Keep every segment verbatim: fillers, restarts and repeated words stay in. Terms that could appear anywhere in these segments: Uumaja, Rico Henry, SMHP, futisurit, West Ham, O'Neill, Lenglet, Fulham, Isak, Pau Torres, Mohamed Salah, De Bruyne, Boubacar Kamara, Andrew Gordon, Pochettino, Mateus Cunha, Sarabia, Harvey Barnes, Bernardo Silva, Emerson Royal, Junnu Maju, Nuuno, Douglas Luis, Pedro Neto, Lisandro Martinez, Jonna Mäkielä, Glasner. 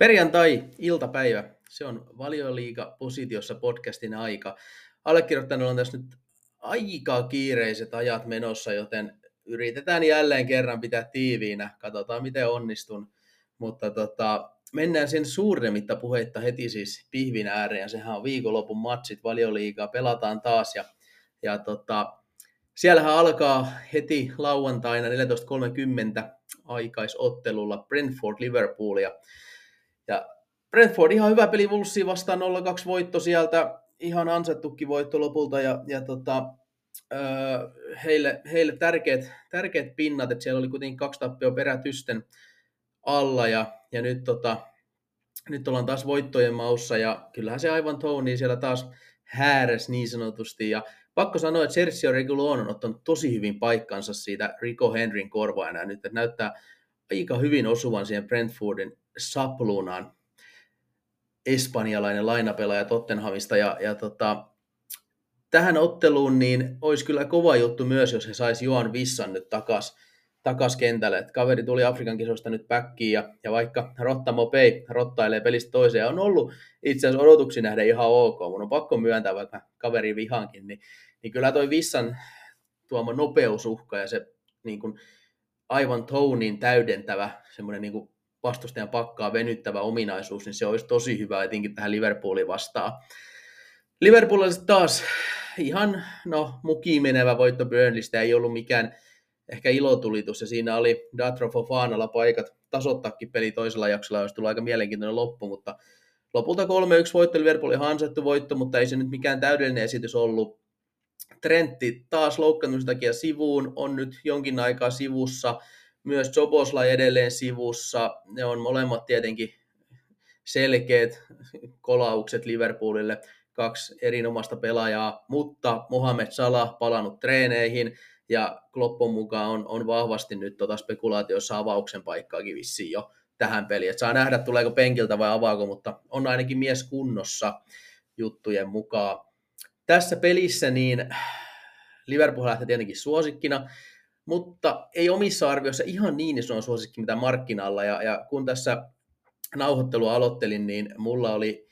Perjantai-iltapäivä, se on Valioliiga-positiossa podcastin aika. Allekirjoittaneella on tässä nyt aika kiireiset ajat menossa, joten yritetään jälleen kerran pitää tiiviinä. Katsotaan, miten onnistun. Mutta tota, mennään sen suuremmitta puheitta heti siis pihvin ääreen. Sehän on viikonlopun matsit, Valioliigaa pelataan taas. Ja, ja tota, siellähän alkaa heti lauantaina neljätoista kolmekymmentä aikaisottelulla Brentford-Liverpoolia. Ja Brentford ihan hyvä peli Wolvesia vastaan, nolla kaksi voitto sieltä, ihan ansaittukin voitto lopulta ja, ja tota, heille, heille tärkeät, tärkeät pinnat, että siellä oli kuitenkin kaksi tappioa perätysten alla ja, ja nyt, tota, nyt ollaan taas voittojen maussa ja kyllähän se Ivan Toney siellä taas hääräs niin sanotusti ja pakko sanoa, että Sergio Reguilón on ottanut tosi hyvin paikkansa siitä Rico Henryn korvaajana nyt, että näyttää aika hyvin osuvan siihen Brentfordin sapluunaan, espanjalainen lainapelaaja Tottenhamista. Ja, ja tota, tähän otteluun niin olisi kyllä kova juttu myös, jos he saisi Yoane Wissan nyt takas, takas kentälle. Et kaveri tuli Afrikan kisosta nyt päkkiin ja, ja vaikka Rotta Mopei rottailee pelistä toiseen, on ollut itse asiassa odotuksi nähdä ihan ok. Mun on pakko myöntää, vaikka kaveri vihankin, niin, niin kyllä toi Wissan tuoma nopeusuhka ja se niin kun Ivan Toneyn täydentävä semmoinen niin kuin vastustajan pakkaa venyttävä ominaisuus, niin se olisi tosi hyvä etenkin tähän Liverpoolin vastaan. Liverpoolilla taas ihan no, mukiin menevä voitto Burnleystä, ei ollut mikään ehkä ilotulitus, ja siinä oli Datro Fofanalla paikat tasoittaakin peli toisella jaksolla, olisi tullut aika mielenkiintoinen loppu, mutta lopulta kolme yksi voitto, Liverpool ihan ansaittu voitto, mutta ei se nyt mikään täydellinen esitys ollut. Trentti taas loukkaantumisen takia sivuun, on nyt jonkin aikaa sivussa, myös Szoboszlai edelleen sivussa. Ne on molemmat tietenkin selkeät kolaukset Liverpoolille, kaksi erinomaista pelaajaa, mutta Mohamed Salah palannut treeneihin ja Kloppon mukaan on, on vahvasti nyt tota spekulaatiossa avauksen paikkaakin vissiin jo tähän peliin. Et saa nähdä, tuleeko penkiltä vai avaako, mutta on ainakin mies kunnossa juttujen mukaan. Tässä pelissä niin Liverpool lähtee tietenkin suosikkina, mutta ei omissa arvioissa ihan niin iso suosikki mitä markkinalla. Ja, ja kun tässä nauhoittelua aloittelin, niin mulla oli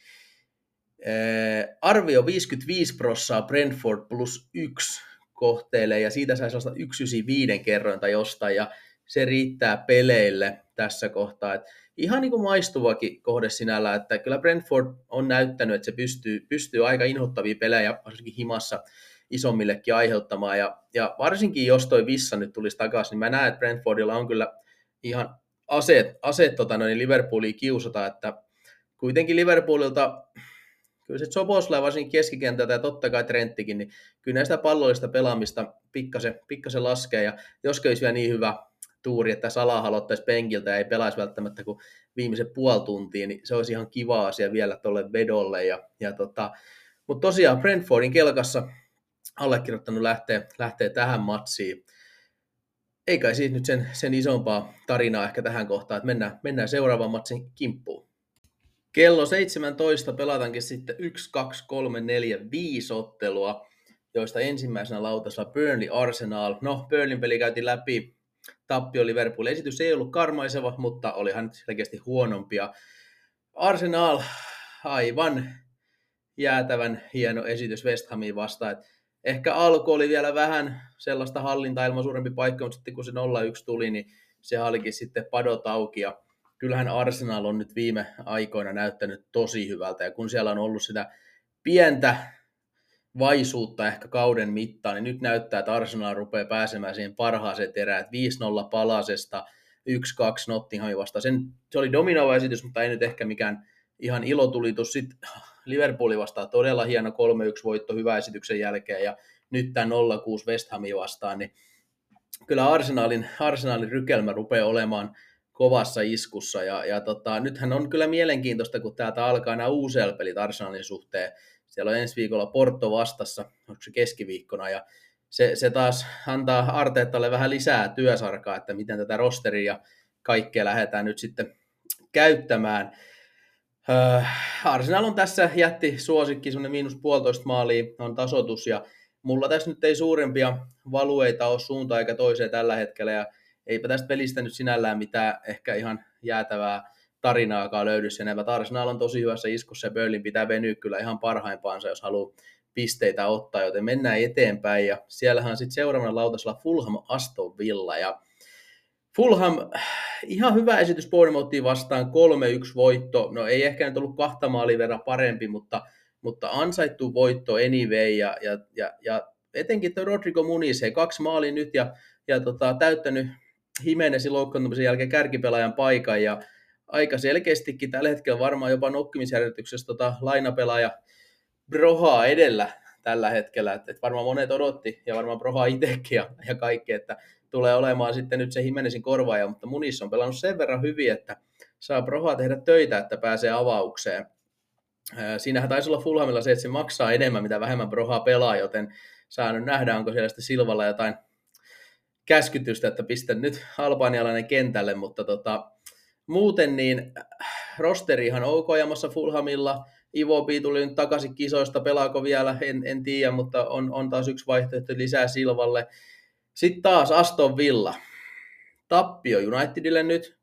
eh, arvio viisikymmentäviisi prosenttia Brentford plus yksi kohteelle, ja siitä sai sellaista yksi pilkku yhdeksänkymmentäviisi kerrointa jostain, ja se riittää peleille tässä kohtaa. Et ihan niin kuin maistuvakin kohde sinällä, että kyllä Brentford on näyttänyt, että se pystyy, pystyy aika inhottavia pelejä, varsinkin himassa, isommillekin aiheuttamaan, ja, ja varsinkin jos toi Wissa nyt tulisi takaisin, niin mä näen, että Brentfordilla on kyllä ihan aseet, aseet tota, noin Liverpoolia kiusata, että kuitenkin Liverpoolilta, kyllä se Szoboszlai varsinkin keskikentältä ja totta kai Trenttikin, niin kyllä sitä pallollista pelaamista pikkasen, pikkasen laskee, ja jos olisi vielä niin hyvä tuuri, että Salah aloittaisi penkiltä ja ei pelaisi välttämättä kuin viimeisen puoli tuntia, niin se olisi ihan kiva asia vielä tuolle vedolle, ja, ja tota, mutta tosiaan Brentfordin kelkassa allekirjoittanut lähtee, lähtee tähän matsiin. Ei kai siis nyt sen, sen isompaa tarinaa ehkä tähän kohtaan, että mennään, mennään seuraavan matsin kimppuun. Kello seitsemäntoista pelataankin sitten yksi, kaksi, kolme, neljä, viisi ottelua, joista ensimmäisenä lautasella Burnley Arsenal. No, Burnleyn peli käytiin läpi, tappio Liverpoolin esitys ei ollut karmaiseva, mutta olihan nyt selkeästi huonompia. Arsenal, aivan jäätävän hieno esitys West Hamiin vastaan, että ehkä alku oli vielä vähän sellaista hallintaa ilman suurempi paikka, mutta sitten kun se nolla yksi tuli, niin se olikin sitten padot auki. Ja kyllähän Arsenal on nyt viime aikoina näyttänyt tosi hyvältä. Ja kun siellä on ollut sitä pientä vaisuutta ehkä kauden mittaan, niin nyt näyttää, että Arsenal rupeaa pääsemään siihen parhaaseen terään. viisi nolla palasesta, yksi kaksi Nottinghamin vastaan. Sen, se oli dominoiva esitys, mutta ei nyt ehkä mikään ihan ilotulitus. Sitten Liverpoolin vastaan todella hieno kolme yksi voitto hyvän esityksen jälkeen ja nyt tämä nolla kuusi West Hamia vastaan, niin kyllä Arsenalin, Arsenalin rykelmä rupeaa olemaan kovassa iskussa ja, ja tota, nythän on kyllä mielenkiintoista, kun täältä alkaa nämä U C L-pelit Arsenalin suhteen. Siellä on ensi viikolla Porto vastassa, onko se keskiviikkona, ja se, se taas antaa Arteetalle vähän lisää työsarkaa, että miten tätä rosteria kaikkea lähdetään nyt sitten käyttämään. Öö, Arsenal on tässä jätti suosikki, semmoinen miinus puolitoista maalia on tasoitus ja mulla tässä nyt ei suurempia valueita ole suuntaan eikä toiseen tällä hetkellä ja eipä tästä pelistä nyt sinällään mitään ehkä ihan jäätävää tarinaakaan löydyssä enemmän. Arsenal on tosi hyvässä iskussa ja Burnleyn pitää venyä kyllä ihan parhaimpaansa, jos haluaa pisteitä ottaa, joten mennään eteenpäin. Ja siellähän sitten seuraavana lautasella Fulham Aston Villa. Ja Fulham, ihan hyvä esitys Bournemouthia vastaan, kolme yksi voitto. No ei ehkä nyt ollut kahta maalin verran parempi, mutta, mutta ansaittu voitto anyway. Ja, ja, ja, ja etenkin tuo Rodrigo Muniz, kaksi maalia nyt ja, ja tota, täyttänyt Jimenezin loukkaantumisen jälkeen kärkipelaajan paikan. Ja aika selkeästikin tällä hetkellä varmaan jopa nokkimisjärjestyksessä tota, lainapelaaja Brohaa edellä tällä hetkellä. Että varmaan monet odotti ja varmaan Brohaa itsekin ja, ja kaikki, että tulee olemaan sitten nyt se Jimenezin korvaaja, mutta Muniz on pelannut sen verran hyvin, että saa Brohaa tehdä töitä, että pääsee avaukseen. Siinähän taisi olla Fulhamilla se, että se maksaa enemmän, mitä vähemmän Brohaa pelaa, joten saa nyt nähdä, onko siellä sitten Silvalla jotain käskytystä, että pistä nyt albanialainen kentälle, mutta tota, muuten niin rosteri ihan ok ajamassa Fulhamilla. Iwobi tuli nyt takaisin kisoista, pelaako vielä, en, en tiedä, mutta on, on taas yksi vaihtoehto lisää Silvalle. Sitten taas Aston Villa. Tappio Unitedille nyt.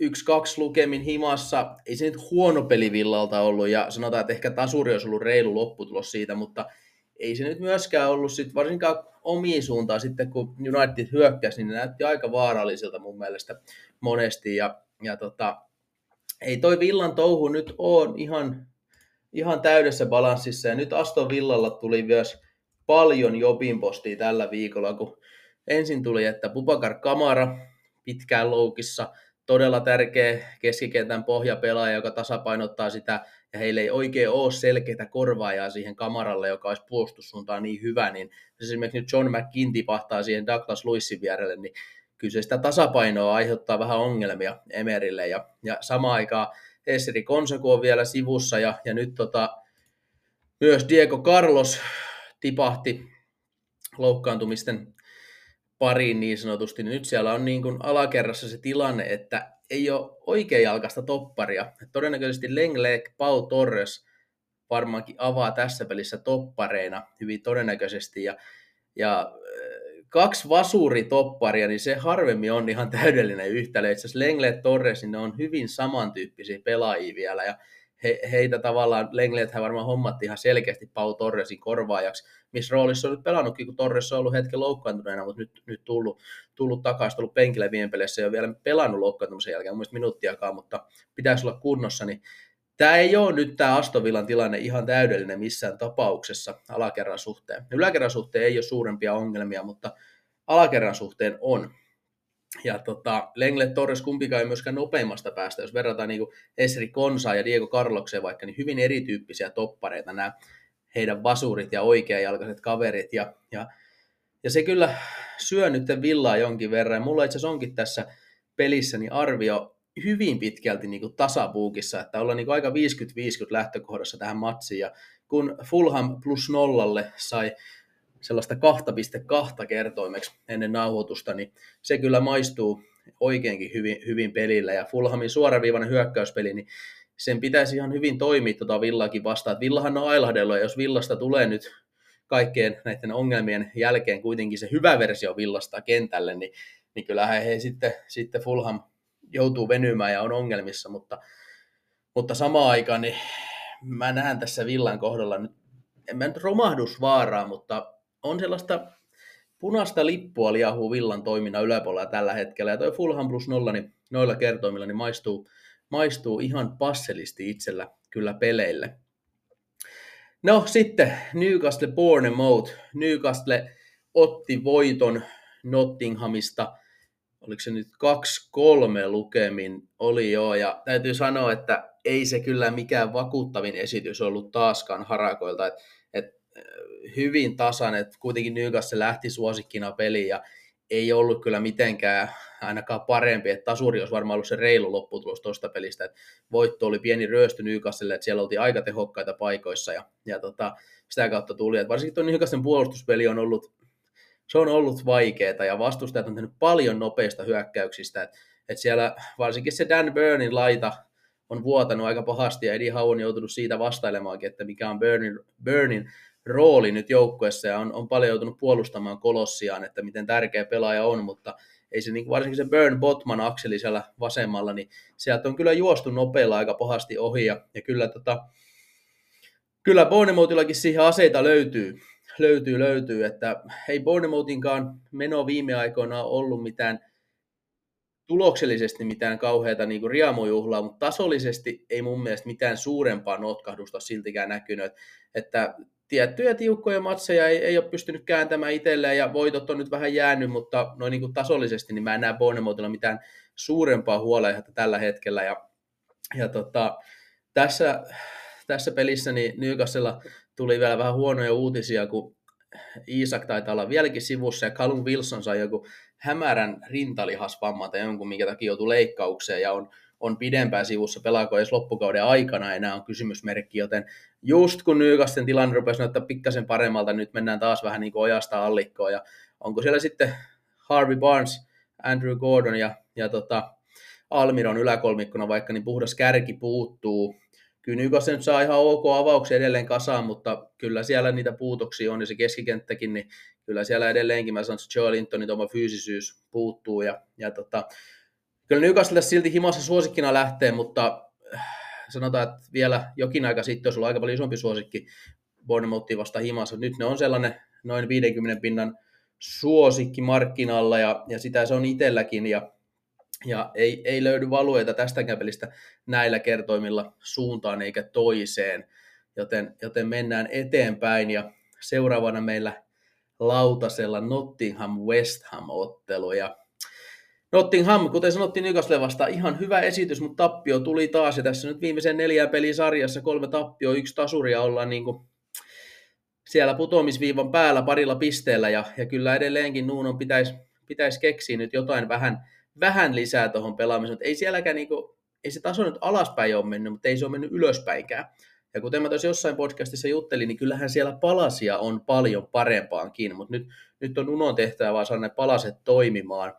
yksi kaksi lukemin himassa. Ei se nyt huono peli Villalta ollut ja sanotaan, että ehkä tasuri olisi ollut reilu lopputulos siitä, mutta ei se nyt myöskään ollut sit varsinkaan omiin suuntaan sitten, kun United hyökkäsi, niin ne näytti aika vaarallisilta mun mielestä monesti. Ja, ja tota, ei toi Villan touhu nyt ole ihan, ihan täydessä balanssissa ja nyt Aston Villalla tuli myös paljon jobinpostia tällä viikolla, kun ensin tuli, että Boubacar Kamara pitkään loukissa, todella tärkeä keskikentän pohjapelaaja, joka tasapainottaa sitä, ja heillä ei oikein ole selkeitä korvaajaa siihen Kamaralle, joka olisi puolustussuuntaan niin hyvä, niin esimerkiksi nyt John McGinn tipahtaa siihen Douglas Luisin vierelle, niin kyllä se sitä tasapainoa aiheuttaa vähän ongelmia Emerille, ja, ja samaan aikaan Ezri Konsa, kun on vielä sivussa, ja, ja nyt tota, myös Diego Carlos tipahti loukkaantumisten pariin niin sanotusti, niin nyt siellä on niin kuin alakerrassa se tilanne, että ei ole oikeajalkaista topparia. Todennäköisesti Lenglet, Pau Torres varmaankin avaa tässä pelissä toppareina hyvin todennäköisesti. Ja, ja kaksi vasuritopparia, niin se harvemmin on ihan täydellinen yhtälö. Itse asiassa Lenglet, Torres, niin ne on hyvin samantyyppisiä pelaajia vielä. Ja He, heitä tavallaan, Lenglethän varmaan hommatti ihan selkeästi Pau Torresin korvaajaksi, missä roolissa on nyt pelannutkin, kun Torres on ollut hetken loukkaantuneena, mutta nyt, nyt tullut, tullut takaisin, ollut penkillä viime peleissä, ei ole vielä pelannut loukkaantumisen jälkeen, mun mielestä minuuttiakaan, mutta pitäisi olla kunnossa, niin tämä ei ole nyt tämä Aston Villan tilanne ihan täydellinen missään tapauksessa alakerran suhteen. Yläkerran suhteen ei ole suurempia ongelmia, mutta alakerran suhteen on. Ja tota, Lenglet, Torres, kumpikaan ei myöskään nopeimmasta päästä, jos verrataan niin kuin Ezri Konsaa ja Diego Carlokseen vaikka, niin hyvin erityyppisiä toppareita nämä heidän vasurit ja oikeajalkaiset kaverit. Ja, ja, ja se kyllä syö nyt Villaa jonkin verran. Ja mulla itse asiassa onkin tässä pelissä niin arvio hyvin pitkälti niin kuin tasapuukissa, että ollaan niin kuin aika viisikymmentä viisikymmentä lähtökohdassa tähän matsiin. Ja kun Fulham plus nollalle sai sellaista kaksi pilkku kaksi kertoimeksi ennen nauhoitusta, niin se kyllä maistuu oikeinkin hyvin, hyvin pelillä. Ja Fulhamin suoraviivainen hyökkäyspeli, niin sen pitäisi ihan hyvin toimia tuota Villaakin vastaan. Että Villahan on ailahdellut, ja jos Villasta tulee nyt kaikkeen näiden ongelmien jälkeen kuitenkin se hyvä versio Villasta kentälle, niin, niin kyllähän he sitten, sitten Fulham joutuu venymään ja on ongelmissa. Mutta, mutta samaan aikaan niin mä näen tässä Villan kohdalla nyt, en mä nyt romahdusvaaraa, mutta on sellaista punaista lippua liahuu Villan toiminnan yläpuolella tällä hetkellä. Ja toi Fulham plus nolla, niin noilla kertoimilla niin maistuu, maistuu ihan passelisti itsellä kyllä peleille. No sitten Newcastle Bournemouth. Newcastle otti voiton Nottinghamista. Oliko se nyt kaksi kolme lukemin? Oli joo. Ja täytyy sanoa, että ei se kyllä mikään vakuuttavin esitys ollut taaskaan harakoilta. Että et, hyvin tasainen, että kuitenkin Newcastle lähti suosikkina peliin ja ei ollut kyllä mitenkään ainakaan parempi, että tasuri olisi varmaan ollut se reilu lopputulos tuosta pelistä, että voitto oli pieni ryöstö Newcastlelle, että siellä oltiin aika tehokkaita paikoissa ja, ja tota, sitä kautta tuli, että varsinkin tuo Newcastlen puolustuspeli on ollut, se on ollut vaikeaa ja vastustajat on tehnyt paljon nopeista hyökkäyksistä, että, että siellä varsinkin se Dan Burnin laita on vuotanut aika pahasti ja Eddie Howe on joutunut siitä vastailemaankin, että mikä on Burnin, Burnin rooli nyt joukkueessa ja on, on paljon joutunut puolustamaan Kolossiaan, että miten tärkeä pelaaja on, mutta ei se niin, varsinkin se Burn-Botman akseli siellä vasemmalla, niin sieltä on kyllä juostu nopeilla aika pahasti ohi, ja, ja kyllä, tota, kyllä Bournemouthillakin siihen aseita löytyy, löytyy, löytyy, että ei Bournemouthinkaan meno viime aikoina ollut mitään tuloksellisesti mitään kauheata niin kuin riemujuhlaa, mutta tasollisesti ei mun mielestä mitään suurempaa notkahdusta siltikään näkynyt, että tiettyjä tiukkoja matseja ei, ei ole pystynyt kääntämään itselleen ja voitot on nyt vähän jäänyt, mutta noin niin kuin tasollisesti niin mä en näe Bournemouthilla mitään suurempaa huoleihätä tällä hetkellä. Ja, ja tota, tässä, tässä pelissä niin Newcastlella tuli vielä vähän huonoja uutisia, kun Isak taitaa olla vieläkin sivussa ja Callum Wilson sai joku hämärän rintalihasvamman tai jonkun, minkä takia joutui leikkaukseen ja on, on pidempään sivussa, pelaako edes loppukauden aikana enää on kysymysmerkki, joten just kun Newcastlen tilanne rupesi näyttää pikkasen paremmalta, nyt mennään taas vähän niin kuin ojasta allikkoon ja onko siellä sitten Harvey Barnes, Andrew Gordon ja, ja tota Almiron yläkolmikkona vaikka, niin puhdas kärki puuttuu. Kyllä Newcastle nyt saa ihan ok avauksia edelleen kasaan, mutta kyllä siellä niitä puutoksia on ja se keskikenttäkin, niin kyllä siellä edelleenkin, mä sanon, että Joe Lintonin oma fyysisyys puuttuu. Ja, ja tota, kyllä Newcastle silti himassa suosikkina lähtee, mutta sanotaan, että vielä jokin aika sitten olisi ollut aika paljon isompi suosikki Bournemouthia vasta himassa. Nyt ne on sellainen noin viidenkymmenen pinnan suosikki markkinalla ja, ja sitä se on itselläkin. Ja, Ja ei, ei löydy valueita tästäkään pelistä näillä kertoimilla suuntaan eikä toiseen, joten, joten mennään eteenpäin. Ja seuraavana meillä lautasella Nottingham West Ham-ottelu. Ja Nottingham, kuten sanottiin Newcastle vastaan, ihan hyvä esitys, mutta tappio tuli taas. Ja tässä nyt viimeisen neljän pelin sarjassa kolme tappioa, yksi tasuria ollaan niin kuin siellä putoamisviivan päällä parilla pisteellä. Ja, ja kyllä edelleenkin Nuunon pitäisi, pitäisi keksiä nyt jotain vähän... vähän lisää tuohon pelaamiseen, mutta ei sielläkään, niin kuin, ei se taso nyt alaspäin ole mennyt, mutta ei se ole mennyt ylöspäinkään. Ja kuten mä tuossa jossain podcastissa juttelin, niin kyllähän siellä palasia on paljon parempaankin, mutta nyt, nyt on Unon tehtävä vaan saada ne palaset toimimaan.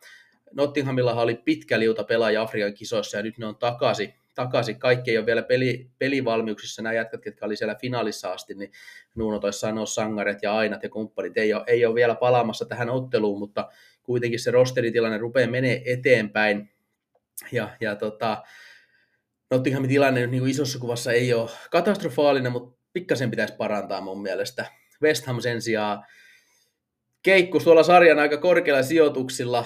Nottinghamillahan oli pitkä liuta pelaaja Afrikan kisoissa ja nyt ne on takaisin. takaisin. Kaikki ei ole vielä peli, pelivalmiuksissa. Nämä jätkät, ketkä oli siellä finaalissa asti, niin Nuuno toisi sanoa sangaret ja ainat ja kumppanit. Ei ole, ei ole vielä palaamassa tähän otteluun, mutta kuitenkin se rosteritilanne rupeaa menee eteenpäin. Ja, ja tota, Nottinghamin tilanne nyt niin kuin isossa kuvassa ei ole katastrofaalinen, mutta pikkasen pitäisi parantaa mun mielestä. West Ham sen sijaan keikkus tuolla sarjan aika korkeilla sijoituksilla,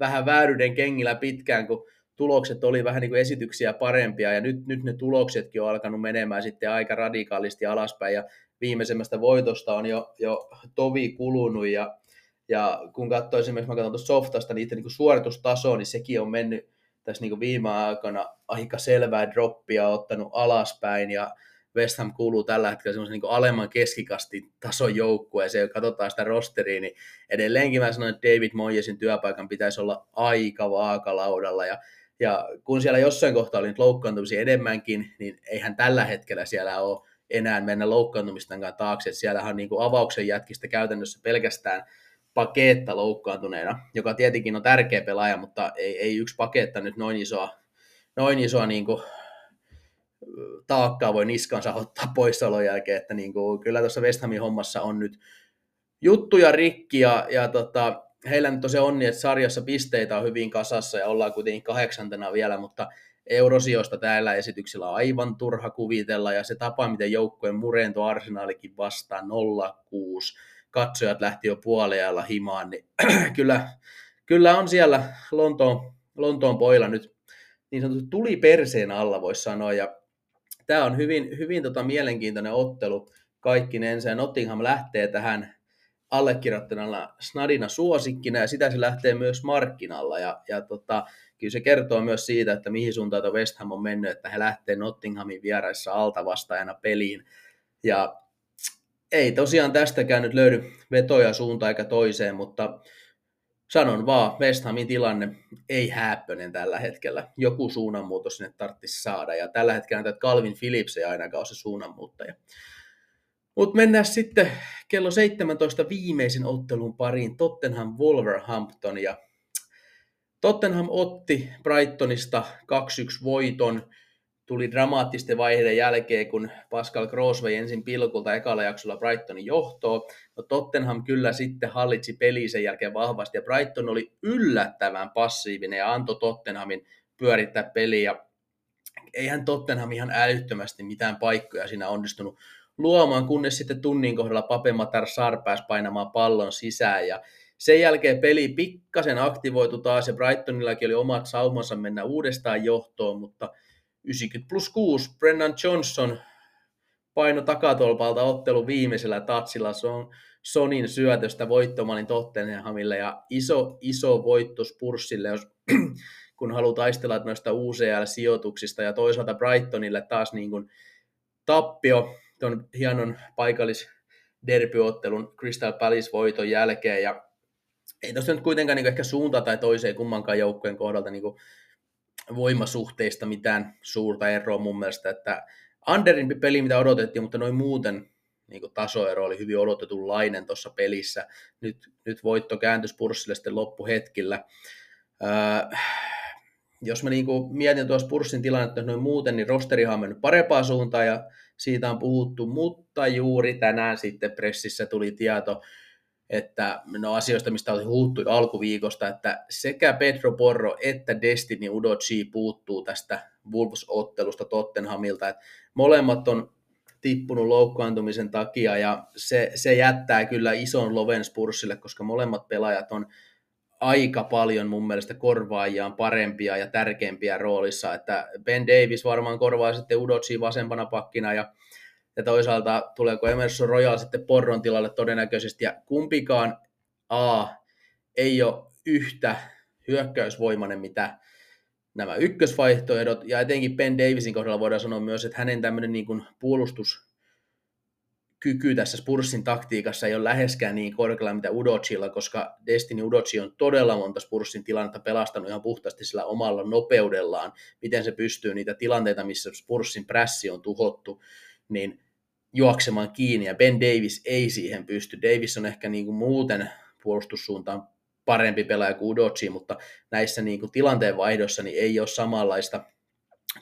vähän vääryyden kengillä pitkään, kun tulokset oli vähän niin kuin esityksiä parempia ja nyt, nyt ne tuloksetkin on alkanut menemään sitten aika radikaalisti alaspäin ja viimeisemmästä voitosta on jo, jo tovi kulunut ja, ja kun katsoo esimerkiksi, mä katson tuosta softasta, niiden niin suoritustaso, niin sekin on mennyt tässä niin kuin viime aikana aika selvää droppia ottanut alaspäin ja West Ham kuuluu tällä hetkellä semmoisen niin kuin alemman keskikastin tason joukkueeseen, ja katsotaan sitä rosteriin, niin edelleenkin mä sanoin, että David Moyesin työpaikan pitäisi olla aika vaakalaudalla ja Ja kun siellä jossain kohtaa oli nyt loukkaantumisia enemmänkin, niin eihän tällä hetkellä siellä ole enää mennä loukkaantumistankaan taakse. Siellähän on niin kuin avauksen jätkistä käytännössä pelkästään Paketta loukkaantuneena, joka tietenkin on tärkeä pelaaja, mutta ei, ei yksi Paketta nyt noin isoa, noin isoa niin kuin taakkaa voi niskansa ottaa poissaolon jälkeen. Että niin kuin, kyllä tuossa West Hamin hommassa on nyt juttuja rikki ja, ja tota... Heillä nyt on se onni, että sarjassa pisteitä on hyvin kasassa ja ollaan kuitenkin kahdeksantena vielä, mutta eurosijoista täällä esityksellä on aivan turha kuvitella ja se tapa, miten joukkueen murento Arsenaalikin vastaan nolla kuusi, katsojat lähti jo puoliajalla himaan, niin kyllä, kyllä on siellä Lontoon, Lontoon poilla nyt niin sanotusti tuli perseen alla, voisi sanoa, ja tämä on hyvin, hyvin tota mielenkiintoinen ottelu kaikkinensa ja Nottingham lähtee tähän allekirjoittajana snadina suosikkina ja sitä se lähtee myös markkinalla ja, ja tota, kyllä se kertoo myös siitä, että mihin suuntaan West Ham on mennyt, että he lähtee Nottinghamin vieraissa altavastaajana peliin ja ei tosiaan tästäkään nyt löydy vetoja suuntaan eikä toiseen, mutta sanon vaan, West Hamin tilanne ei hääppönen tällä hetkellä, joku suunnanmuutos sinne tarvitsisi saada ja tällä hetkellä näyttää, että Calvin Phillips ei ainakaan ole se suunnanmuuttaja. Mutta mennään sitten kello seitsemäntoista viimeisen ottelun pariin, Tottenham Wolverhampton. Ja Tottenham otti Brightonista kaksi yksi voiton. tuli dramaattisten vaiheiden jälkeen, kun Pascal Gross vei ensin pilkulta ekalla jaksolla Brightonin johtoon. No Tottenham kyllä sitten hallitsi peliä sen jälkeen vahvasti, ja Brighton oli yllättävän passiivinen ja antoi Tottenhamin pyörittää peliä. Eihän Tottenham ihan älyttömästi mitään paikkoja siinä onnistunut luomaan, kunnes sitten tunnin kohdalla Pape Matar Sarr pääsi painamaan pallon sisään, ja sen jälkeen peli pikkasen aktivoitu taas, ja Brightonillakin oli omat saumansa mennä uudestaan johtoon, mutta yhdeksänkymmentä plus kuusi Brennan Johnson paino takatolpalta ottelun viimeisellä tatsilla Son, Sonin syötöstä voittomallin Tottenhamille, ja iso, iso voitto Spursille, jos, kun haluaa taistella noista U C L-sijoituksista, ja toisaalta Brightonille taas niin kuin tappio tuon hienon paikallisderbyottelun Crystal Palace-voiton jälkeen, ja ei tuossa nyt kuitenkaan niin ehkä suunta tai toiseen kummankaan joukkueen kohdalta niin voimasuhteista mitään suurta eroa mun mielestä, että underimpi peli, mitä odotettiin, mutta noin muuten niin tasoero oli hyvin odotetunlainen tuossa pelissä. Nyt, nyt voitto kääntyisi Purssille sitten loppuhetkillä. Öö, jos mä niin mietin tuossa Purssin tilannetta noin muuten, niin rosterihan on mennyt parempaan suuntaan ja siitä on puhuttu, mutta juuri tänään sitten pressissä tuli tieto, että no asioista, mistä oli huuttu alkuviikosta, että sekä Pedro Porro että Destiny Udogie puuttuu tästä Wolves-ottelusta Tottenhamilta. Et molemmat on tippunut loukkaantumisen takia, ja se, se jättää kyllä ison loven Spursille, koska molemmat pelaajat on aika paljon mun mielestä korvaajiaan parempia ja tärkeimpiä roolissa. Että Ben Davis varmaan korvaa sitten Udogie vasempana pakkina, ja Ja toisaalta tuleeko Emerson Royal sitten Porron tilalle todennäköisesti, ja kumpikaan A ei ole yhtä hyökkäysvoimainen, mitä nämä ykkösvaihtoehdot, ja etenkin Ben Davisin kohdalla voidaan sanoa myös, että hänen tämmöinen niin kuin puolustuskyky tässä Spursin taktiikassa ei ole läheskään niin korkealla, mitä Udogilla, koska Destiny Udogie on todella monta Spursin tilannetta pelastanut ihan puhtaasti sillä omalla nopeudellaan, miten se pystyy niitä tilanteita, missä Spursin prässi on tuhottu, niin juoksemaan kiinni, ja Ben Davis ei siihen pysty. Davis on ehkä niin kuin muuten puolustussuuntaan parempi pelaaja kuin Udogie, mutta näissä niin kuin tilanteenvaihdossa niin ei ole samanlaista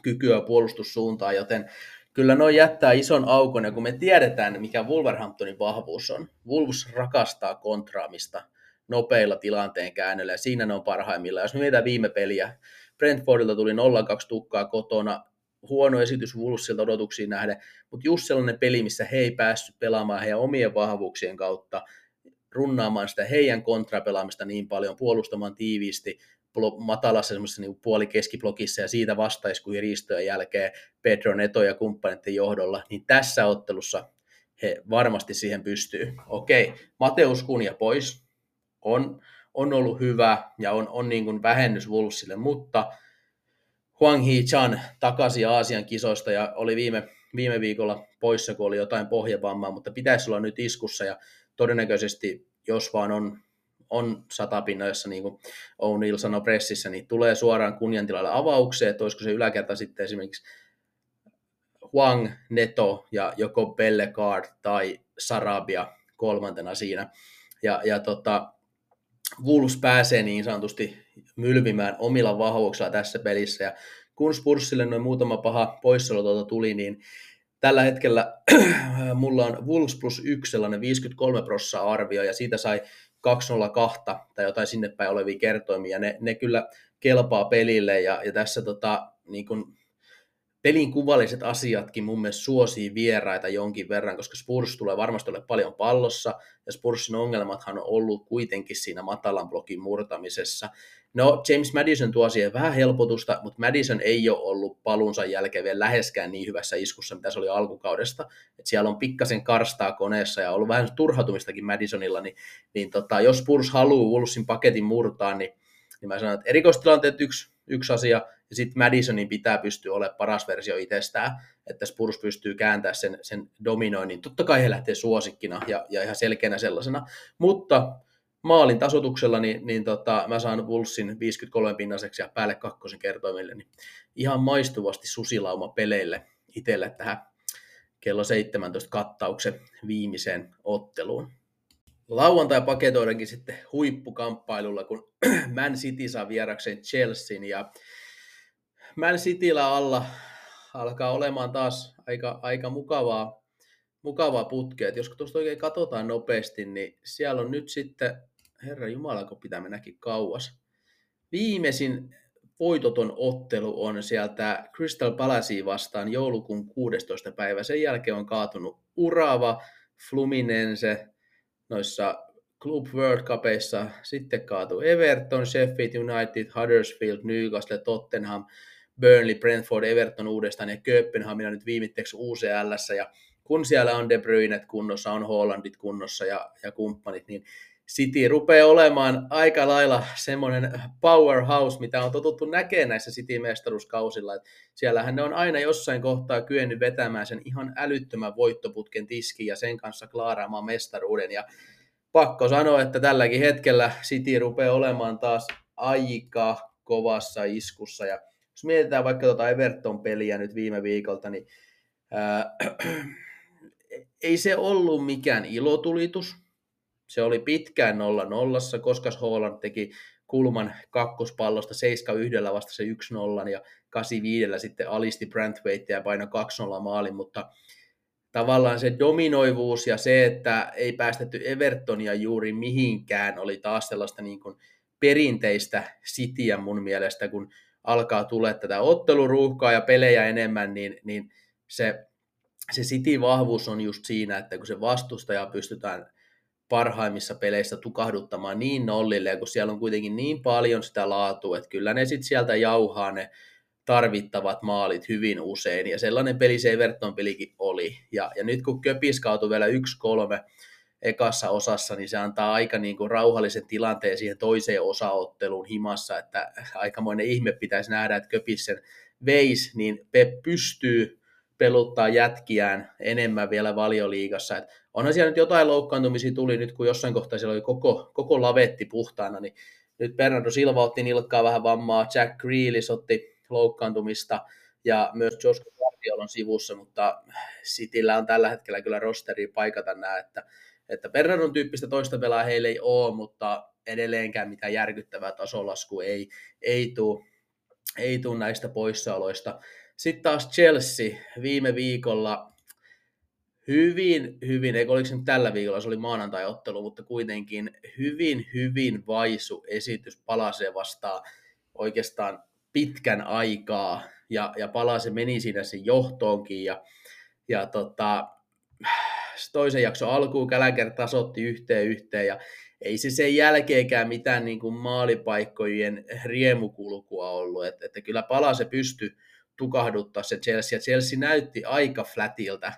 kykyä puolustussuuntaan, joten kyllä noin jättää ison aukon, ja kun me tiedetään, mikä Wolverhamptonin vahvuus on. Wolves rakastaa kontraamista nopeilla tilanteen käännöillä, ja siinä ne on parhaimmillaan. Jos me mietitään viime peliä, Brentfordilta tuli nolla kaksi tukkaa kotona, huono esitys Wolvesilta odotuksiin nähden, mutta just sellainen peli, missä he ei päässyt pelaamaan heidän omien vahvuuksien kautta, runnaamaan sitä heidän kontrapelaamista niin paljon, puolustamaan tiiviisti matalassa niin puolikeskiblokissa ja siitä vastaiskujen riistojen jälkeen Pedro Neto ja kumppaneiden johdolla, niin tässä ottelussa he varmasti siihen pystyy. Okei, Mateus Cunha pois, on, on ollut hyvä ja on, on niin kuin vähennys Wolvesille, mutta Hwang Hee-chan takaisin Aasian kisoista ja oli viime, viime viikolla poissa, kun oli jotain pohjavammaa, mutta pitäisi olla nyt iskussa ja todennäköisesti, jos vaan on, on satapinnoissa, niin kuin O'Neill sanoi pressissä, niin tulee suoraan Cunhan tilalle avaukseen, että olisiko se yläkerta sitten esimerkiksi Hwang, Neto ja joko Bellegarde tai Sarabia kolmantena siinä. Ja, ja tota, Wolves pääsee niin sanotusti mylvimään omilla vahvuuksilla tässä pelissä, ja kun Spursille noin muutama paha poissaolo tuli, niin tällä hetkellä mulla on Wolves plus yksi sellainen viisikymmentäkolme prosenttia arvio, ja siitä sai kaksi nolla kaksi tai jotain sinne päin olevia kertoimia, ne, ne kyllä kelpaa pelille, ja, ja tässä tota, niin kun pelin kuvalliset asiatkin mun mielestä suosii vieraita jonkin verran, koska Spurs tulee varmasti ole paljon pallossa, ja Spursin ongelmathan on ollut kuitenkin siinä matalan blokin murtamisessa. No, James Maddison tuo siihen vähän helpotusta, mutta Maddison ei ole ollut palunsa jälkeen vielä läheskään niin hyvässä iskussa, mitä se oli alkukaudesta. Et siellä on pikkasen karstaa koneessa ja ollut vähän turhautumistakin Maddisonilla, niin, niin tota, jos Spurs haluaa Wolvesin paketin murtaa, niin, niin mä sanon, että erikoistilanteet yksi, yksi asia, ja sitten Maddisonin pitää pystyä olemaan paras versio itsestään, että Spurs pystyy kääntämään sen, sen dominoinnin. Totta kai he lähtee suosikkina ja, ja ihan selkeänä sellaisena, mutta maalin tasoituksella niin, niin tota, mä saan Wolvesin viisikymmentäkolme pinnaiseksi ja päälle kakkosen kertoimille, niin ihan maistuvasti susilauma peleille itselle tähän kello seitsemäntoista kattauksen viimeiseen otteluun. Lauantai paketoidaankin sitten huippukamppailulla, kun Man City saa vierakseen Chelsean, ja Man Cityllä alla, alkaa olemaan taas aika, aika mukavaa, mukavaa putkea. Et jos tuosta oikein katsotaan nopeasti, niin siellä on nyt sitten, herra jumala, kun pitää mennäkin kauas. Viimeisin voitoton ottelu on sieltä Crystal Palacea vastaan joulukuun kuudestoista päivä. Sen jälkeen on kaatunut Urawa, Fluminense noissa Club World Cupissa, sitten kaatui Everton, Sheffield United, Huddersfield, Newcastle, Tottenham, Burnley, Brentford, Everton uudestaan ja Kööpenhamina nyt viimitteeksi U C L:ssä. Ja kun siellä on De Bruynet kunnossa, on Haalandit kunnossa ja, ja kumppanit, niin City rupeaa olemaan aika lailla semmoinen powerhouse, mitä on totuttu näkemään näissä City-mestaruuskausilla. Et siellähän ne on aina jossain kohtaa kyennyt vetämään sen ihan älyttömän voittoputken tiskiin ja sen kanssa klaaraamaan mestaruuden. Ja pakko sanoa, että tälläkin hetkellä City rupeaa olemaan taas aika kovassa iskussa. Ja jos mietitään vaikka tuota Everton-peliä nyt viime viikolta, niin ää, ei se ollut mikään ilotulitus. Se oli pitkään nolla nollassa, koska Haaland teki kulman kakkospallosta seitsemän yksi vasta se yksi nolla ja kahdeksan viisi sitten alisti Branthwaitia ja paino kaksi nolla maalin, mutta tavallaan se dominoivuus ja se, että ei päästetty Evertonia juuri mihinkään, oli taas sellaista niin kuin perinteistä Cityä mun mielestä, kun alkaa tulla tätä otteluruuhkaa ja pelejä enemmän, niin, niin se, se City-vahvuus on just siinä, että kun se vastustaja pystytään parhaimmissa peleissä tukahduttamaan niin nollille, ja kun siellä on kuitenkin niin paljon sitä laatua, että kyllä ne sitten sieltä jauhaa ne tarvittavat maalit hyvin usein, ja sellainen peli se Everton pelikin oli, ja, ja nyt kun Köpis kaatui vielä yksi kolme ekassa osassa, niin se antaa aika niin kuin rauhallisen tilanteen siihen toiseen osaotteluun himassa, että aikamoinen ihme pitäisi nähdä, että Köpis sen veisi, niin Pep pystyy peluttaa jätkiään enemmän vielä Valioliigassa. Et onhan siellä nyt jotain loukkaantumisia tuli nyt, kun jossain kohtaa siellä oli koko, koko lavetti puhtaana, niin nyt Bernardo Silva otti nilkkaa vähän vammaa, Jack Grealish otti loukkaantumista ja myös Josh Guardiola on sivussa, mutta Cityllä on tällä hetkellä kyllä rosteri paikata nämä, että, että Bernardon tyyppistä toista pelaa heillä ei ole, mutta edelleenkään mitään järkyttävää tasolaskua ei, ei tule ei tuu näistä poissaoloista. Sitten taas Chelsea viime viikolla hyvin, hyvin, eikö oliko se nyt tällä viikolla, se oli maanantai-ottelu, mutta kuitenkin hyvin, hyvin vaisu esitys Palaseen vastaan oikeastaan pitkän aikaa, ja, ja Palase meni siinä sen johtoonkin, ja, ja tota, toisen jakson alkuun Gallagher tasoitti yhteen yhteen, ja ei se sen jälkeenkään mitään niin kuin maalipaikkojen riemukulkua ollut, että, että kyllä Palase pystyi tukahduttaa se Chelsea. Chelsea näytti aika flätiltä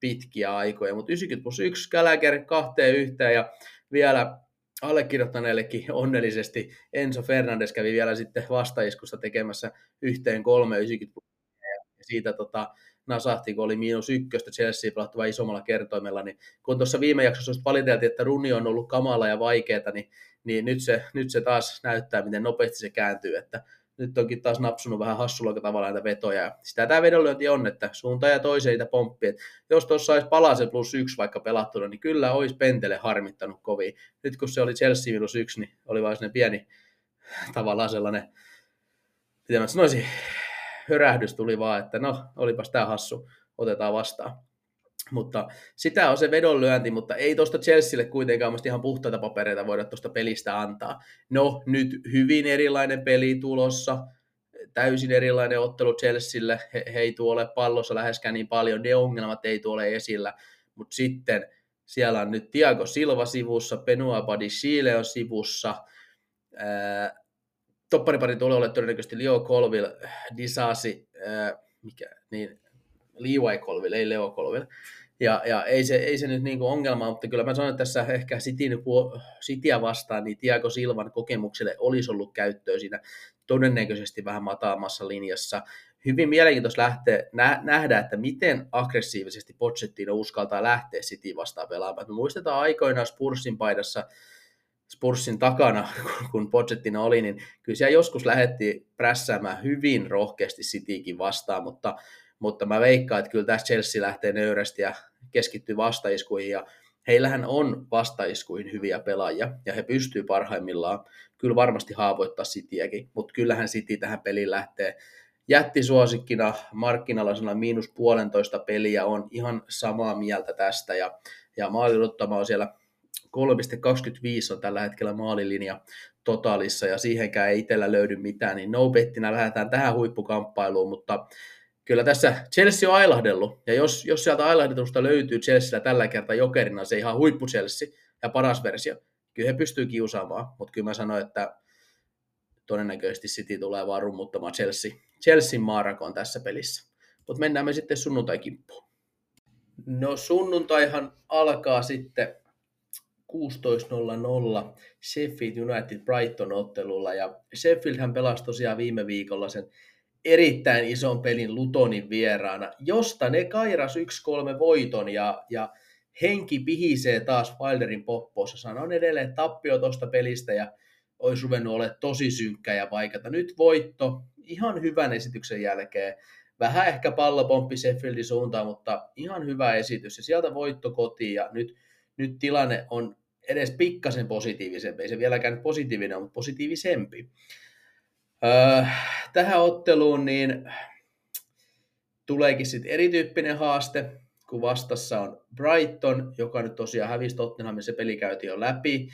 pitkiä aikoja, mutta yhdeksänkymmentä plus yksi Gallagher kahteen yhteen ja vielä allekirjoittaneellekin onnellisesti Enzo Fernandes kävi vielä sitten vastaiskusta tekemässä yhteen kolme yhdeksänkymmentä plus yksi ja siitä tota, nasahti, kun oli miinus ykköstä Chelsea pelattua isommalla kertoimella, niin kun tuossa viime jaksossa valiteltiin, että runi on ollut kamala ja vaikeeta, niin, niin nyt, se, nyt se taas näyttää, miten nopeasti se kääntyy, että nyt onkin taas napsunut vähän hassulla tavalla näitä vetoja. Sitä tämä vedonlyönti on, että suuntaan ja toiseen niitä pomppia. Jos tuossa olisi Palasen plus yksi vaikka pelattuna, niin kyllä olisi Pentele harmittanut kovin. Nyt kun se oli Chelsea minus yksi, niin oli vain sellainen pieni tavallaan sellainen, miten mä sanoisin, hörähdys tuli vaan, että no, olipas tämä hassu, otetaan vastaan. Mutta sitä on se vedonlyönti, mutta ei tuosta Chelsealle kuitenkaan ihan puhtaita papereita voida tuosta pelistä antaa. No, nyt hyvin erilainen peli tulossa, täysin erilainen ottelu Chelsealle, he, he ei tule pallossa läheskään niin paljon, ne ongelmat ei tule esillä, mutta sitten siellä on nyt Thiago Silva sivussa, Benoît Badiashile on sivussa, ää, topparipari tulee olemaan todennäköisesti Leo Colville, Disasi, ää, mikä, niin... Levi Colville, ei Leo Colville. Ja, ja ei, se, ei se nyt niin kuin ongelma, mutta kyllä mä sanon, että tässä ehkä Cityä vastaan, niin Thiago Silvan kokemukselle olisi ollut käyttöä siinä todennäköisesti vähän matalammassa linjassa. Hyvin mielenkiintoista lähteä, nähdä, että miten aggressiivisesti Pochettino uskaltaa lähteä Cityä vastaan pelaamaan. Me muistetaan aikoinaan Spursin paidassa, Spursin takana, kun Pochettino oli, niin kyllä siellä joskus lähdettiin prässäämään hyvin rohkeasti Cityäkin vastaan, mutta Mutta mä veikkaan, että kyllä tässä Chelsea lähtee nöyrästi ja keskittyy vastaiskuihin. Ja heillähän on vastaiskuihin hyviä pelaajia ja he pystyvät parhaimmillaan kyllä varmasti haavoittaa Cityäkin. Mutta kyllähän City tähän peliin lähtee jättisuosikkina markkinalaisena miinus puolentoista peliä on ihan samaa mieltä tästä ja, ja maaliluottama on siellä kolme pilkku kaksikymmentäviisi on tällä hetkellä maalilinja totaalissa ja siihenkään ei itsellä löydy mitään, niin no bettinä lähdetään tähän huippukamppailuun, mutta kyllä tässä Chelsea on ailahdellut ja jos, jos sieltä ailahdetusta löytyy Chelsealla tällä kertaa jokerina se ihan huippu Chelsea ja paras versio, kyllä he pystyy kiusaamaan, mutta kyllä mä sanoin, että todennäköisesti City tulee vaan rummuttamaan Chelsea. Chelsean maarakoon tässä pelissä. Mutta mennään me sitten sunnuntai-kimppuun. No sunnuntaihan alkaa sitten kuusitoista nolla nolla Sheffield United Brighton-ottelulla ja Sheffieldhän pelasi tosiaan viime viikolla sen erittäin ison pelin Lutonin vieraana, josta ne kairas yksi kolme voiton ja, ja henki pihisee taas Wilderin poppoissa. Sanon edelleen tappio tuosta pelistä ja olisi ruvennut olemaan tosi synkkä ja vaikeata. Nyt voitto ihan hyvän esityksen jälkeen. Vähän ehkä pallopomppi Sheffieldin suuntaan, mutta ihan hyvä esitys. Ja sieltä voitto kotiin ja nyt, nyt tilanne on edes pikkasen positiivisempi. Ei se vieläkään positiivinen, mutta positiivisempi. Öö, tähän otteluun niin tuleekin sitten erityyppinen haaste, kun vastassa on Brighton, joka nyt tosiaan hävisi Tottenhamin, se peli käytiin jo läpi.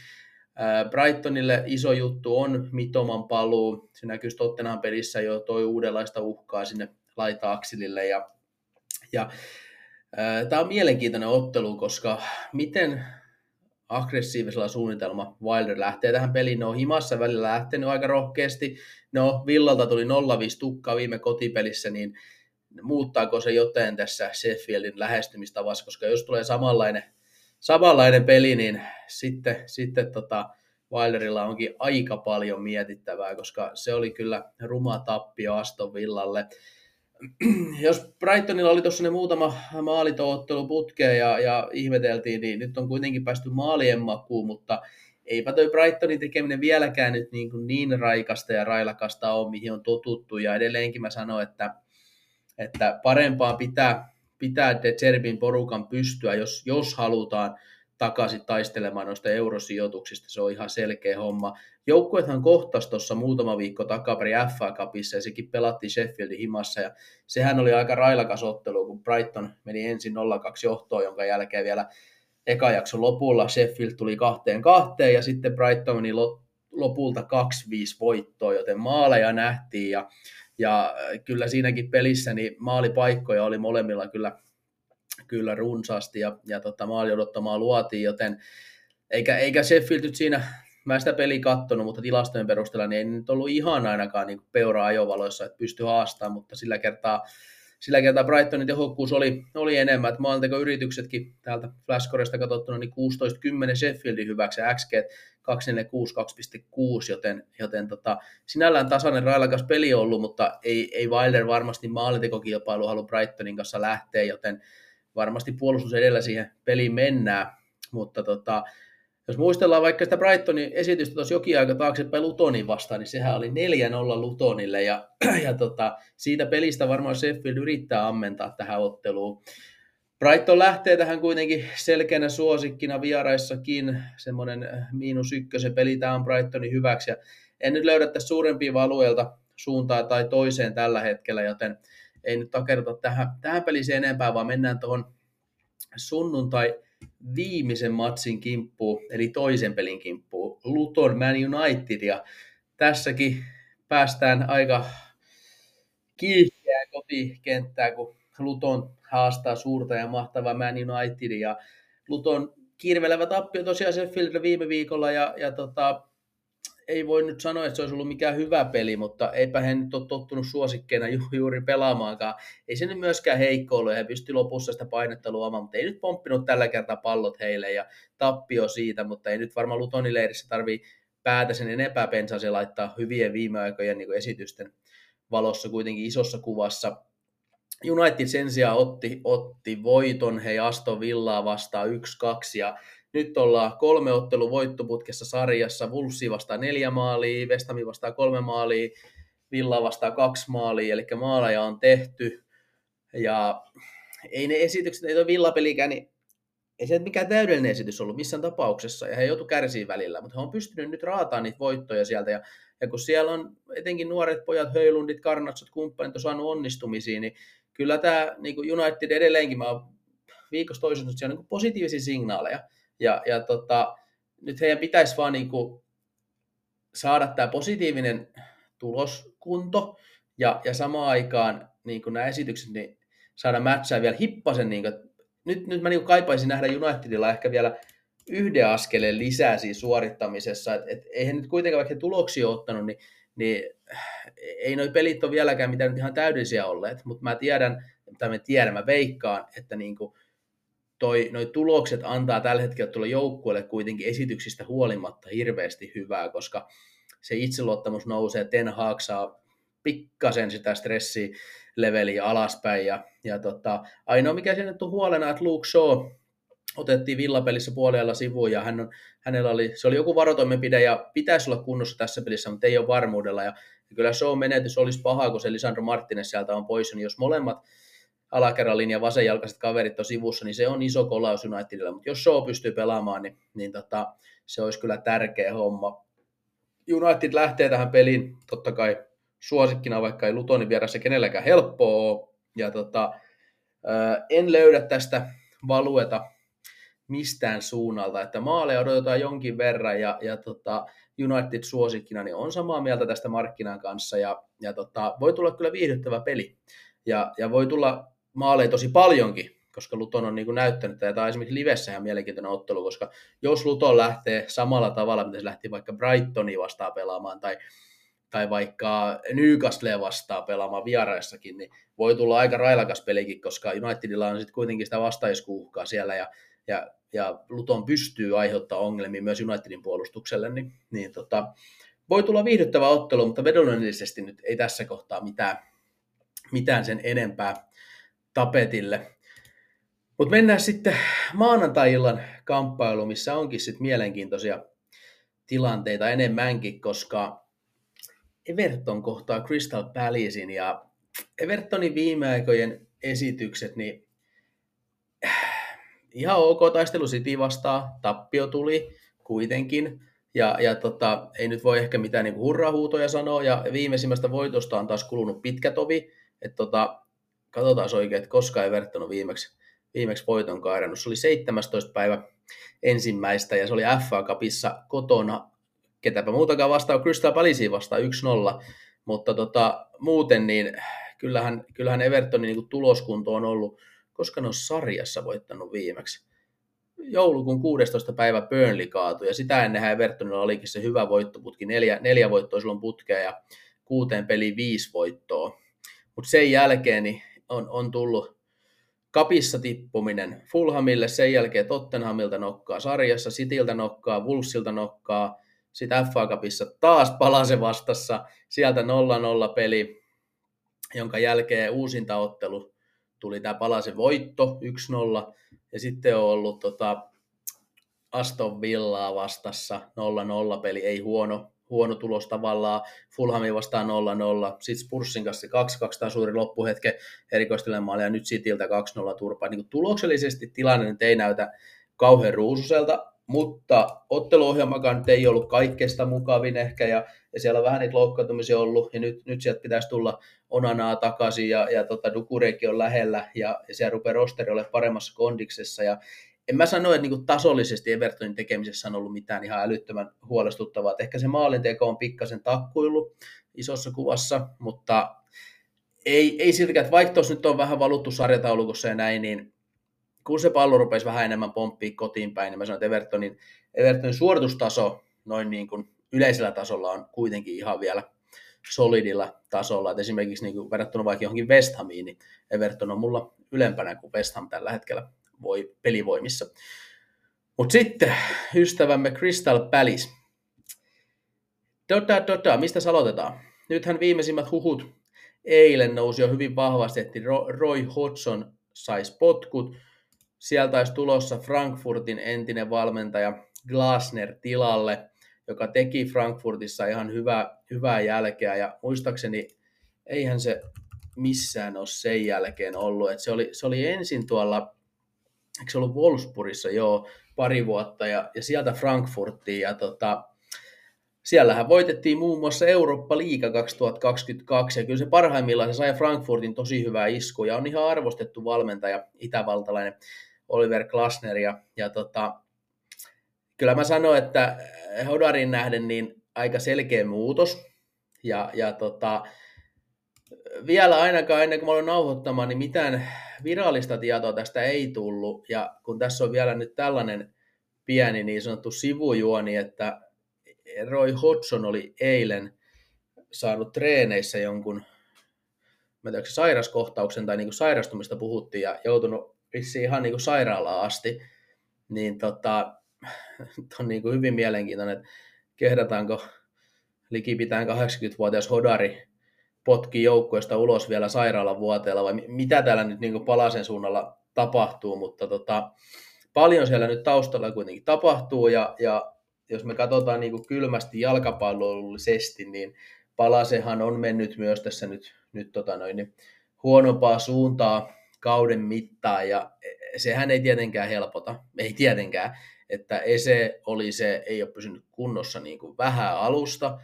Brightonille iso juttu on Mitoman paluu. Se näkyy Tottenham pelissä jo, toi uudenlaista uhkaa sinne laita-akselille. Ja, ja, tämä on mielenkiintoinen ottelu, koska miten aggressiivisella suunnitelma Wilder lähtee tähän peliin. Ne on himassa välillä lähtenyt aika rohkeasti. No, Villalta tuli nolla viisi tukkaa viime kotipelissä, niin muuttaako se jotain tässä Sheffieldin lähestymistavassa, koska jos tulee samanlainen Samanlainen peli, niin sitten, sitten tota Wilderilla onkin aika paljon mietittävää, koska se oli kyllä ruma tappio Aston Villalle. Jos Brightonilla oli tuossa ne muutama maalitoottelu putkeen ja, ja ihmeteltiin, niin nyt on kuitenkin päästy maalien makuun, mutta eipä toi Brightonin tekeminen vieläkään nyt niin, kuin niin raikasta ja railakasta ole, mihin on totuttu. Ja edelleenkin mä sanon, että, että parempaa pitää... pitää De Zerbin porukan pystyä, jos, jos halutaan takaisin taistelemaan noista eurosijoituksista. Se on ihan selkeä homma. Joukkuethan kohtasi tuossa muutama viikko takaperi F A Cupissa ja sekin pelattiin Sheffieldin himassa. Ja sehän oli aika railakas ottelu, kun Brighton meni ensin nolla kaksi johtoon, jonka jälkeen vielä eka jakson lopulla Sheffield tuli kahteen kahteen ja sitten Brighton meni lopulta kaksi viisi voittoon, joten maaleja nähtiin ja Ja kyllä siinäkin pelissä niin maalipaikkoja oli molemmilla kyllä, kyllä runsaasti ja, ja tota, maali odottamaa luotiin, joten eikä, eikä Sheffield nyt siinä, mä en sitä peliä katsonut, mutta tilastojen perusteella niin ei nyt ollut ihan ainakaan niin peura ajovaloissa, että pystyi haastamaan, mutta sillä kertaa, sillä kertaa Brightonin tehokkuus oli, oli enemmän, että maalintekoyrityksetkin täältä Flashcoresta katsottuna niin kuusitoista kymmenen Sheffieldin hyväksi ja X G kaksisataaneljäkymmentäkuusi, kaksi pilkku kuusi, joten, joten tota, sinällään tasainen railakas peli on ollut, mutta ei, ei Wilder varmasti maalintekokilpailu halu Brightonin kanssa lähteä, joten varmasti puolustus edellä siihen peliin mennään, mutta tota, jos muistellaan vaikka sitä Brightonin esitystä tuossa jokin aika taaksepäin Lutonin vastaan, niin sehän oli neljä nolla Lutonille ja, ja tota, siitä pelistä varmaan Sheffield yrittää ammentaa tähän otteluun. Brighton lähtee tähän kuitenkin selkeänä suosikkina vieraissakin, semmoinen miinus ykkösen peli tämä on Brightonin hyväksi. Ja en nyt löydä tässä suurempia valueilta suuntaan tai toiseen tällä hetkellä, joten ei nyt takerta tähän, tähän peliin enempää, vaan mennään tuohon sunnuntai viimeisen matsin kimppuun, eli toisen pelin kimppuun, Luton Man United. Ja tässäkin päästään aika kiihkeään kotikenttään, kun Luton haastaa suurta ja mahtavaa Man United ja Luton kirvelevä tappio tosiaan Sheffieldillä viime viikolla ja, ja tota, ei voi nyt sanoa, että se olisi ollut mikään hyvä peli, mutta eipä he nyt ole tottunut suosikkeena ju- juuri pelaamaankaan. Ei se nyt myöskään heikko ollut ja he pysty lopussa sitä painetta luomaan, mutta ei nyt pomppinut tällä kertaa pallot heille ja tappio siitä, mutta ei nyt varmaan Lutonin leirissä tarvitse päätä sen enempää pensaaseen laittaa hyvien viime aikojen niin kuin esitysten valossa kuitenkin isossa kuvassa. United sen sijaan otti, otti voiton, hei Aston Villaa vastaan yksi kaksi ja nyt ollaan kolme ottelu voittoputkessa sarjassa, Wolvesia vastaan neljä maalia, West Hamia vastaan kolme maalia, Villaa vastaan kaksi maalia, eli maaleja on tehty ja ei ne esitykset, ei toi Villa-pelikään, niin ei se mikään täydellinen esitys ollut missään tapauksessa, ja he joutuivat kärsiä välillä, mutta he on pystynyt nyt raatamaan niitä voittoja sieltä, ja, ja kun siellä on etenkin nuoret pojat, Höylundit, Garnatsot, kumppanit on saanut onnistumisia, niin kyllä tämä niin kuin United edelleenkin, mä oon viikossa toisessa, siellä on niin positiivisia signaaleja, ja, ja tota, nyt heidän pitäisi vaan niin kuin saada tämä positiivinen tuloskunto, ja, ja samaan aikaan niin kuin nämä esitykset, niin saada mätsää vielä hippasen, niin kuin, Nyt, nyt mä niin kaipaisin nähdä Unitedilla ehkä vielä yhden askeleen lisää siinä suorittamisessa. Et, et, eihän nyt kuitenkaan, vaikka he tuloksia ottanut, niin, niin ei noi pelit ole vieläkään mitään nyt ihan täydellisiä olleet. Mutta mä tiedän, tai mä tiedän, mä veikkaan, että niin toi, noi tulokset antaa tällä hetkellä tuolla joukkueelle kuitenkin esityksistä huolimatta hirveästi hyvää, koska se itseluottamus nousee, Ten Hag saa pikkasen sitä stressileveliä alaspäin. Ja, ja tota, ainoa mikä siinä nyt on huolena, että Luke Shaw otettiin villapelissä puolella sivuun, ja hän on, hänellä oli, se oli joku varotoimenpide, ja pitäisi olla kunnossa tässä pelissä, mutta ei ole varmuudella. Ja, ja kyllä Shaw menetys olisi paha, kun se Lisandro Martinez sieltä on pois, niin jos molemmat alakerralinjan vasenjalkaiset kaverit on sivussa, niin se on iso kolaus Unitedilla. Mutta jos Shaw pystyy pelaamaan, niin, niin tota, se olisi kyllä tärkeä homma. United lähtee tähän peliin, totta kai suosikkina, vaikka ei Lutonin vieressä kenelläkään helppoa ole. Ja tota, en löydä tästä valueta mistään suunnalta, että maaleja odotetaan jonkin verran, ja, ja tota, United suosikkina niin on samaa mieltä tästä markkinan kanssa, ja, ja tota, voi tulla kyllä viihdyttävä peli, ja, ja voi tulla maaleja tosi paljonkin, koska Luton on niin kuin näyttänyt, ja tämä on esimerkiksi livessä ihan mielenkiintoinen ottelu, koska jos Luton lähtee samalla tavalla, mitä se lähti vaikka Brightonia vastaan pelaamaan, tai tai vaikka Newcastle vastaan pelaamaan vieraissakin, niin voi tulla aika railakas pelikin, koska Unitedilla on sitten kuitenkin sitä vastaiskuuhkaa siellä, ja, ja, ja Luton pystyy aiheuttaa ongelmia myös Unitedin puolustukselle, niin, niin tota, voi tulla viihdyttävä ottelu, mutta vedonlyönnillisesti nyt ei tässä kohtaa mitään, mitään sen enempää tapetille. Mutta mennään sitten maanantai-illan kamppailuun, missä onkin sitten mielenkiintoisia tilanteita enemmänkin, koska Everton kohtaa Crystal Palacen, ja Evertonin viime aikojen esitykset, niin ihan ok, taistelu City vastaan, tappio tuli kuitenkin, ja, ja tota, ei nyt voi ehkä mitään niin hurrahuutoja sanoa, ja viimeisimmästä voitosta on taas kulunut pitkä tovi, että tota, katsotaan oikein, että koska Everton on viimeksi, viimeksi voiton kairannut, se oli seitsemästoista päivä ensimmäistä, ja se oli F A Cupissa kotona, ketäpä muutakaan vastaan, Crystal Palacea vastaan yksi nolla, mutta tota, muuten niin kyllähän, kyllähän Evertonin niin kuin tuloskunto on ollut, koska ne on sarjassa voittanut viimeksi. Joulukuun kuudestoista päivä Burnley kaatui, ja sitä ennenhän Evertonilla olikin se hyvä voittoputki, neljä, neljä voittoa silloin putkea ja kuuteen peliin viisi voittoa. Mutta sen jälkeen niin on, on tullut Cupissa tippuminen Fulhamille, sen jälkeen Tottenhamilta nokkaa sarjassa, Cityltä nokkaa, Wolvesilta nokkaa, sitten F A Cupissa taas Palace vastassa, sieltä nolla nolla peli, jonka jälkeen uusinta ottelu tuli tämä Palacen voitto yksi nolla, ja sitten on ollut tota Aston Villaa vastassa nolla nolla peli, ei huono, huono tulos tavallaan, Fulhamin vastaan nolla nolla, sitten Spurssin kanssa kaksi kaksi tämä suuri loppuhetke erikoistilemaalle, ja nyt Cityltä kaksi nolla turpaa. Niin tuloksellisesti tilanne nyt ei näytä kauhean ruususelta, mutta otteluohjelmakaan nyt ei ollut kaikkeesta mukavin ehkä, ja, ja siellä on vähän niitä loukkaantumisia ollut, ja nyt, nyt sieltä pitäisi tulla Onanaa takaisin, ja, ja tota, Dukurekin on lähellä, ja, ja siellä rupeaa rosteri olemaan paremmassa kondiksessa, ja en mä sano, että niinku tasollisesti Evertonin tekemisessä on ollut mitään ihan älyttömän huolestuttavaa, että ehkä se maalinteko on pikkasen takkuillut isossa kuvassa, mutta ei, ei siltikään, että vaikka tuossa nyt on vähän valuttu sarjataulukossa ja näin, niin kun se pallo rupesi vähän enemmän pomppia kotiin päin, niin mä sanon, että Evertonin, Evertonin suoritustaso noin niin kuin yleisellä tasolla on kuitenkin ihan vielä solidilla tasolla. Et esimerkiksi niin kuin verrattuna vaikka johonkin West Hamiin, niin Everton on mulla ylempänä kuin West Ham tällä hetkellä voi, pelivoimissa. Mutta sitten ystävämme Crystal Palace. Tota, tota, mistä aloitetaan? Nythän viimeisimmät huhut eilen nousi jo hyvin vahvasti, että Roy Hodgson saisi potkut. Sieltä olisi tulossa Frankfurtin entinen valmentaja Glasner tilalle, joka teki Frankfurtissa ihan hyvää, hyvää jälkeä. Ja muistaakseni eihän se missään ole sen jälkeen ollut. Et se, oli, se oli ensin tuolla eikö se ollut Wolfsburgissa jo pari vuotta, ja, ja sieltä Frankfurtiin, ja tota, siellähän voitettiin muun muassa Eurooppa-liiga kaksituhattakaksikymmentäkaksi, ja kyllä se parhaimmillaan se sai Frankfurtin tosi hyvää iskua, ja on ihan arvostettu valmentaja, itävaltalainen Oliver Glasner, ja, ja tota, kyllä mä sanoin, että Hodarin nähden niin aika selkeä muutos, ja, ja tota, vielä ainakaan ennen kuin mä aloin nauhoittamaan, niin mitään virallista tietoa tästä ei tullut, ja kun tässä on vielä nyt tällainen pieni niin sanottu sivujuoni, että Roy Hodgson oli eilen saanut treeneissä jonkun mä tiedän, sairaskohtauksen tai niin kuin sairastumista puhuttiin ja joutunut vissiin ihan niin kuin sairaalaan asti, niin tota, on niin kuin hyvin mielenkiintoinen, että kehdataanko likipitään kahdeksankymmentävuotias Hodari potki joukkueesta ulos vielä sairaalan vuoteella, vai mitä täällä nyt niin kuin palasen suunnalla tapahtuu, mutta tota, paljon siellä nyt taustalla kuitenkin tapahtuu, ja, ja jos me katsotaan niin kuin kylmästi jalkapallollisesti, niin palasehan on mennyt myös tässä nyt, nyt tota noin, niin huonompaa suuntaa kauden mittaan, ja sehän ei tietenkään helpota, ei tietenkään, että Ese oli se, ei ole pysynyt kunnossa niin kuin vähän alusta,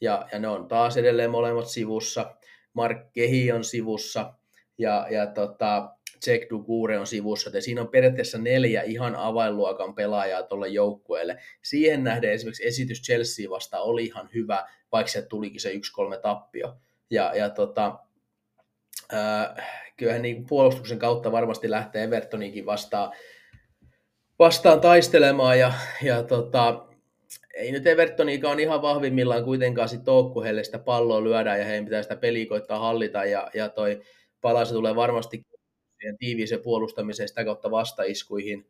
ja, ja ne on taas edelleen molemmat sivussa, Mark Kehi on sivussa, ja, ja tota, Jack Dugure on sivussa, ja siinä on periaatteessa neljä ihan avainluokan pelaajaa tuolle joukkueelle. Siihen nähden esimerkiksi esitys Chelsea vasta oli ihan hyvä, vaikka se tulikin se yksi kolme tappio. Ja, ja tota, äh, kyllähän niin puolustuksen kautta varmasti lähtee Evertoniinkin vastaan, vastaan taistelemaan, ja, ja tota, ei nyt Evertoniikaan on ihan vahvimmillaan kuitenkaan sit ole, kun heille sitä palloa lyödään, ja heidän pitää sitä peliä koittaa hallita, ja, ja toi pala se tulee varmasti tiiviiseen puolustamiseen, sitä kautta vastaiskuihin.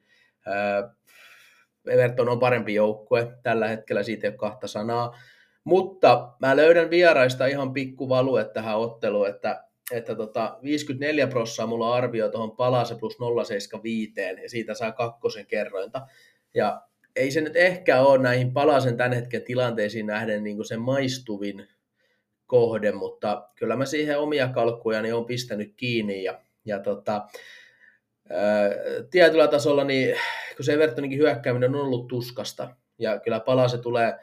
Everton on parempi joukkue, tällä hetkellä siitä ei ole kahta sanaa, mutta mä löydän vieraista ihan pikkuvalue tähän otteluun, että, että tota viisikymmentäneljä prosenttia mulla arvioi tuohon palase plus nolla pilkku seitsemänkymmentäviisi, ja siitä saa kakkosen kerrointa, ja ei se nyt ehkä ole näihin palasen tämän hetken tilanteisiin nähden niin kuin se maistuvin kohde, mutta kyllä mä siihen omia kalkkujani on pistänyt kiinni, ja Ja tota, tietyllä tasolla, niin, kun se Evertoninkin hyökkääminen on ollut tuskasta, ja kyllä palaa se tulee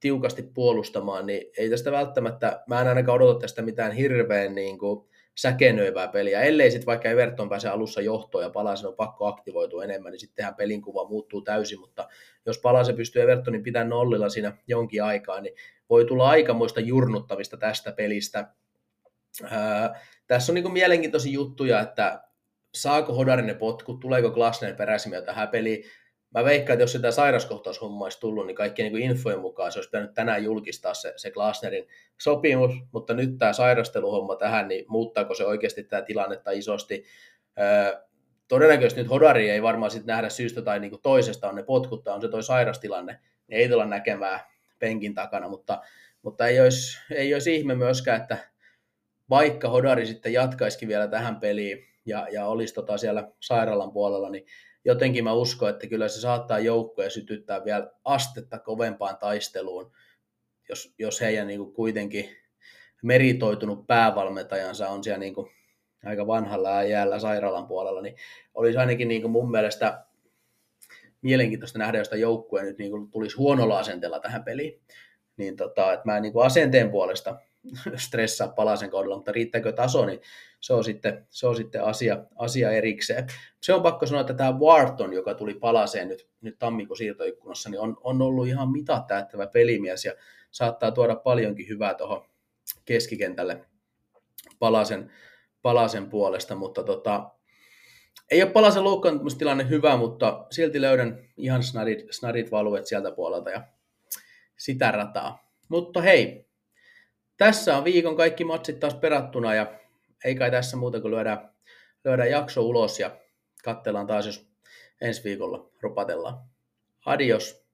tiukasti puolustamaan, niin ei tästä välttämättä, mä en ainakaan odota tästä mitään hirveän niin kuin säkenöivää peliä, ellei sitten vaikka Everton pääse alussa johtoon ja palaa sen on pakko aktivoitua enemmän, niin sittenhän pelinkuva muuttuu täysin, mutta jos palaa se pystyy Evertonin pitämään nollilla siinä jonkin aikaa, niin voi tulla aikamoista jurnuttavista tästä pelistä. Öö, tässä on niinku mielenkiintoisia juttuja, että saako Hodarin ne potkut, tuleeko Glasner peräsimään tähän peliin. Mä veikkaan, että jos sitä sairaskohtaushomma olisi tullut, niin kaikkien niinku infojen mukaan se olisi pitänyt tänään julkistaa se, se Glasnerin sopimus, mutta nyt tämä sairasteluhomma tähän, niin muuttaako se oikeasti tämä tilannetta isosti. Öö, todennäköisesti nyt Hodari ei varmaan sit nähdä syystä tai niinku toisesta on ne potkut, on se toi sairastilanne, ei tulla näkemään penkin takana, mutta, mutta ei olisi, ei olisi ihme myöskään, että vaikka Hodari sitten jatkaisikin vielä tähän peliin ja, ja olisi tota siellä sairaalan puolella, niin jotenkin mä uskon, että kyllä se saattaa joukkoja sytyttää vielä astetta kovempaan taisteluun, jos, jos heidän niin kuin kuitenkin meritoitunut päävalmentajansa on siellä niin kuin aika vanhalla ajalla sairaalan puolella, niin olisi ainakin niin kuin mun mielestä mielenkiintoista nähdä, jos joukkoja nyt niin kuin tulisi huonolla asenteella tähän peliin. Niin tota, että mä en niin kuin asenteen puolesta stressaa palasen kaudella, mutta riittääkö taso, niin se on sitten, se on sitten asia, asia erikseen. Se on pakko sanoa, että tämä Wharton, joka tuli palaseen nyt, nyt tammikuun siirtoikkunassa, niin on, on ollut ihan mitatäyttävä pelimies ja saattaa tuoda paljonkin hyvää tuohon keskikentälle palasen, palasen puolesta, mutta tota, ei ole palasen loukkaantumistilanne hyvä, mutta silti löydän ihan snarit, snarit valuet sieltä puolelta ja sitä rataa. Mutta hei, tässä on viikon kaikki matsit taas perattuna ja ei kai tässä muuta kuin lyödään, lyödään jakso ulos ja katsellaan taas, jos ensi viikolla rupatellaan. Adios!